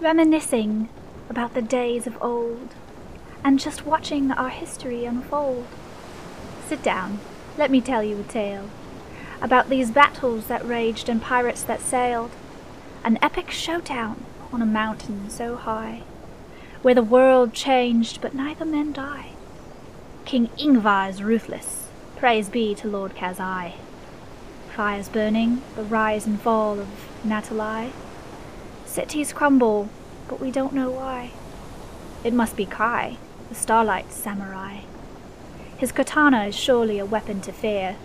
reminiscing about the days of old, and just watching our history unfold. Sit down, let me tell you a tale, about these battles that raged and pirates that sailed, an epic showdown on a mountain so high, where the world changed but neither men died. King Ingvar is ruthless, praise be to Lord Kazai. Fires burning, the rise and fall of Natalai. Cities crumble, but we don't know why. It must be Kai, the starlight samurai. His katana is surely a weapon to fear.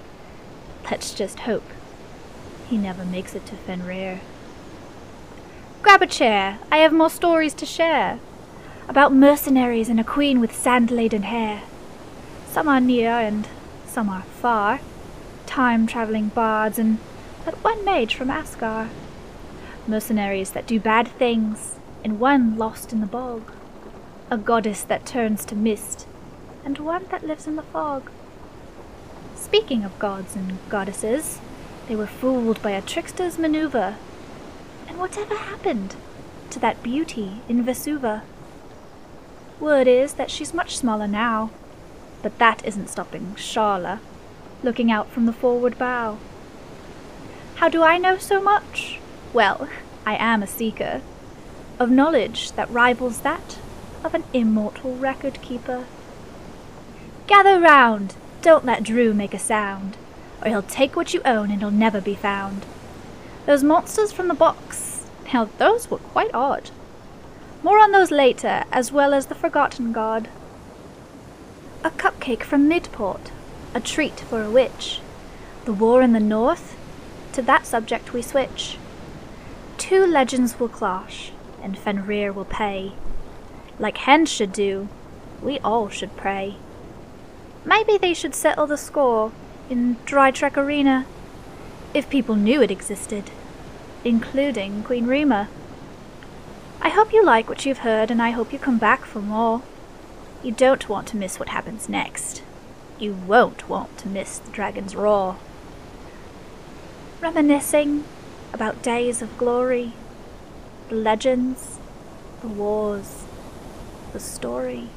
Let's just hope he never makes it to Fenrir. Grab a chair, I have more stories to share, about mercenaries and a queen with sand-laden hair. Some are near and some are far, time-travelling bards and that one mage from Asgar. Mercenaries that do bad things, and one lost in the bog. A goddess that turns to mist, and one that lives in the fog. Speaking of gods and goddesses, they were fooled by a trickster's maneuver. And whatever happened to that beauty in Vesuva? Word is that she's much smaller now, but that isn't stopping Charla, looking out from the forward bow. How do I know so much? Well, I am a seeker of knowledge that rivals that of an immortal record keeper. Gather round, don't let Drew make a sound, or he'll take what you own and he'll never be found. Those monsters from the box, now those were quite odd. More on those later, as well as the forgotten god. A cupcake from Midport, a treat for a witch. The war in the north, to that subject we switch. Two legends will clash, and Fenrir will pay. Like hens should do, we all should pray. Maybe they should settle the score in Dry Trek Arena, if people knew it existed, including Queen Rima. I hope you like what you've heard, and I hope you come back for more. You don't want to miss what happens next. You won't want to miss the dragon's roar. Reminiscing about days of glory, the legends, the wars, the story.